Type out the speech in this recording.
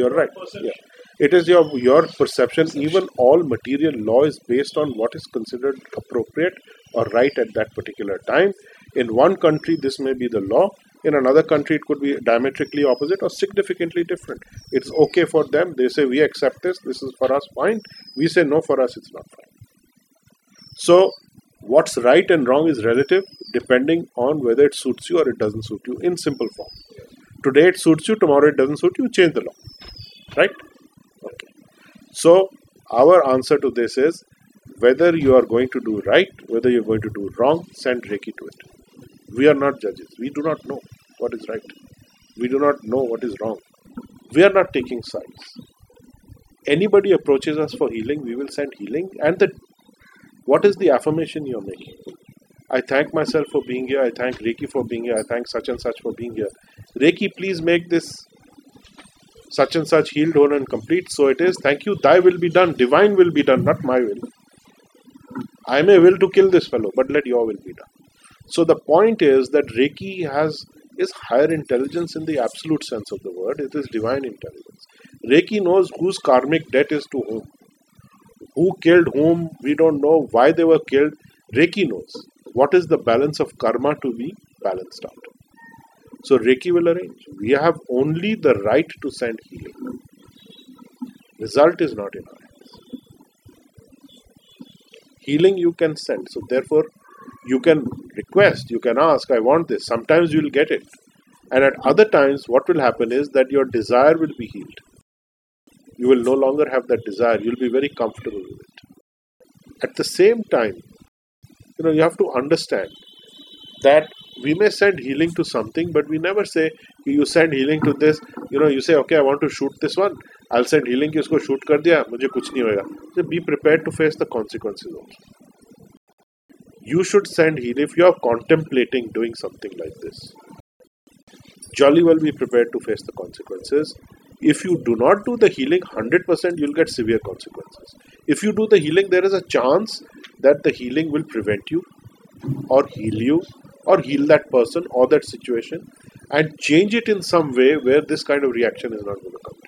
You're right. Yeah. It is your perception. Even all material law is based on what is considered appropriate or right at that particular time. In one country, this may be the law. In another country, it could be diametrically opposite or significantly different. It's okay for them. They say, we accept this. This is for us fine. We say, no, for us, it's not fine. So what's right and wrong is relative depending on whether it suits you or it doesn't suit you in simple form. Today it suits you, tomorrow it doesn't suit you, change the law. Right? Okay. So our answer to this is, whether you are going to do right, whether you're going to do wrong, send Reiki to it. We are not judges. We do not know what is right. We do not know what is wrong. We are not taking sides. Anybody approaches us for healing, we will send healing. And what is the affirmation you are making? I thank myself for being here. I thank Reiki for being here. I thank such and such for being here. Reiki, please make this such and such healed, whole and complete. So it is, thank you, thy will be done. Divine will be done, not my will. I may will to kill this fellow, but let your will be done. So the point is that Reiki is higher intelligence in the absolute sense of the word. It is divine intelligence. Reiki knows whose karmic debt is to whom. Who killed whom, we don't know. Why they were killed, Reiki knows. What is the balance of karma to be balanced out? So Reiki will arrange. We have only the right to send healing. Result is not in our hands. Healing you can send. So therefore, you can request, you can ask, I want this. Sometimes you will get it. And at other times, what will happen is that your desire will be healed. You will no longer have that desire. You will be very comfortable with it. At the same time, you have to understand that we may send healing to something, but we never say, you send healing to this. You say, okay, I want to shoot this one. I'll send healing, ki usko shoot kar diya, mujhe kuch nahi hoga. So be prepared to face the consequences also. You should send healing if you are contemplating doing something like this. Jolly well be prepared to face the consequences. If you do not do the healing, 100% you'll get severe consequences. If you do the healing, there is a chance that the healing will prevent you or heal that person or that situation and change it in some way where this kind of reaction is not going to come.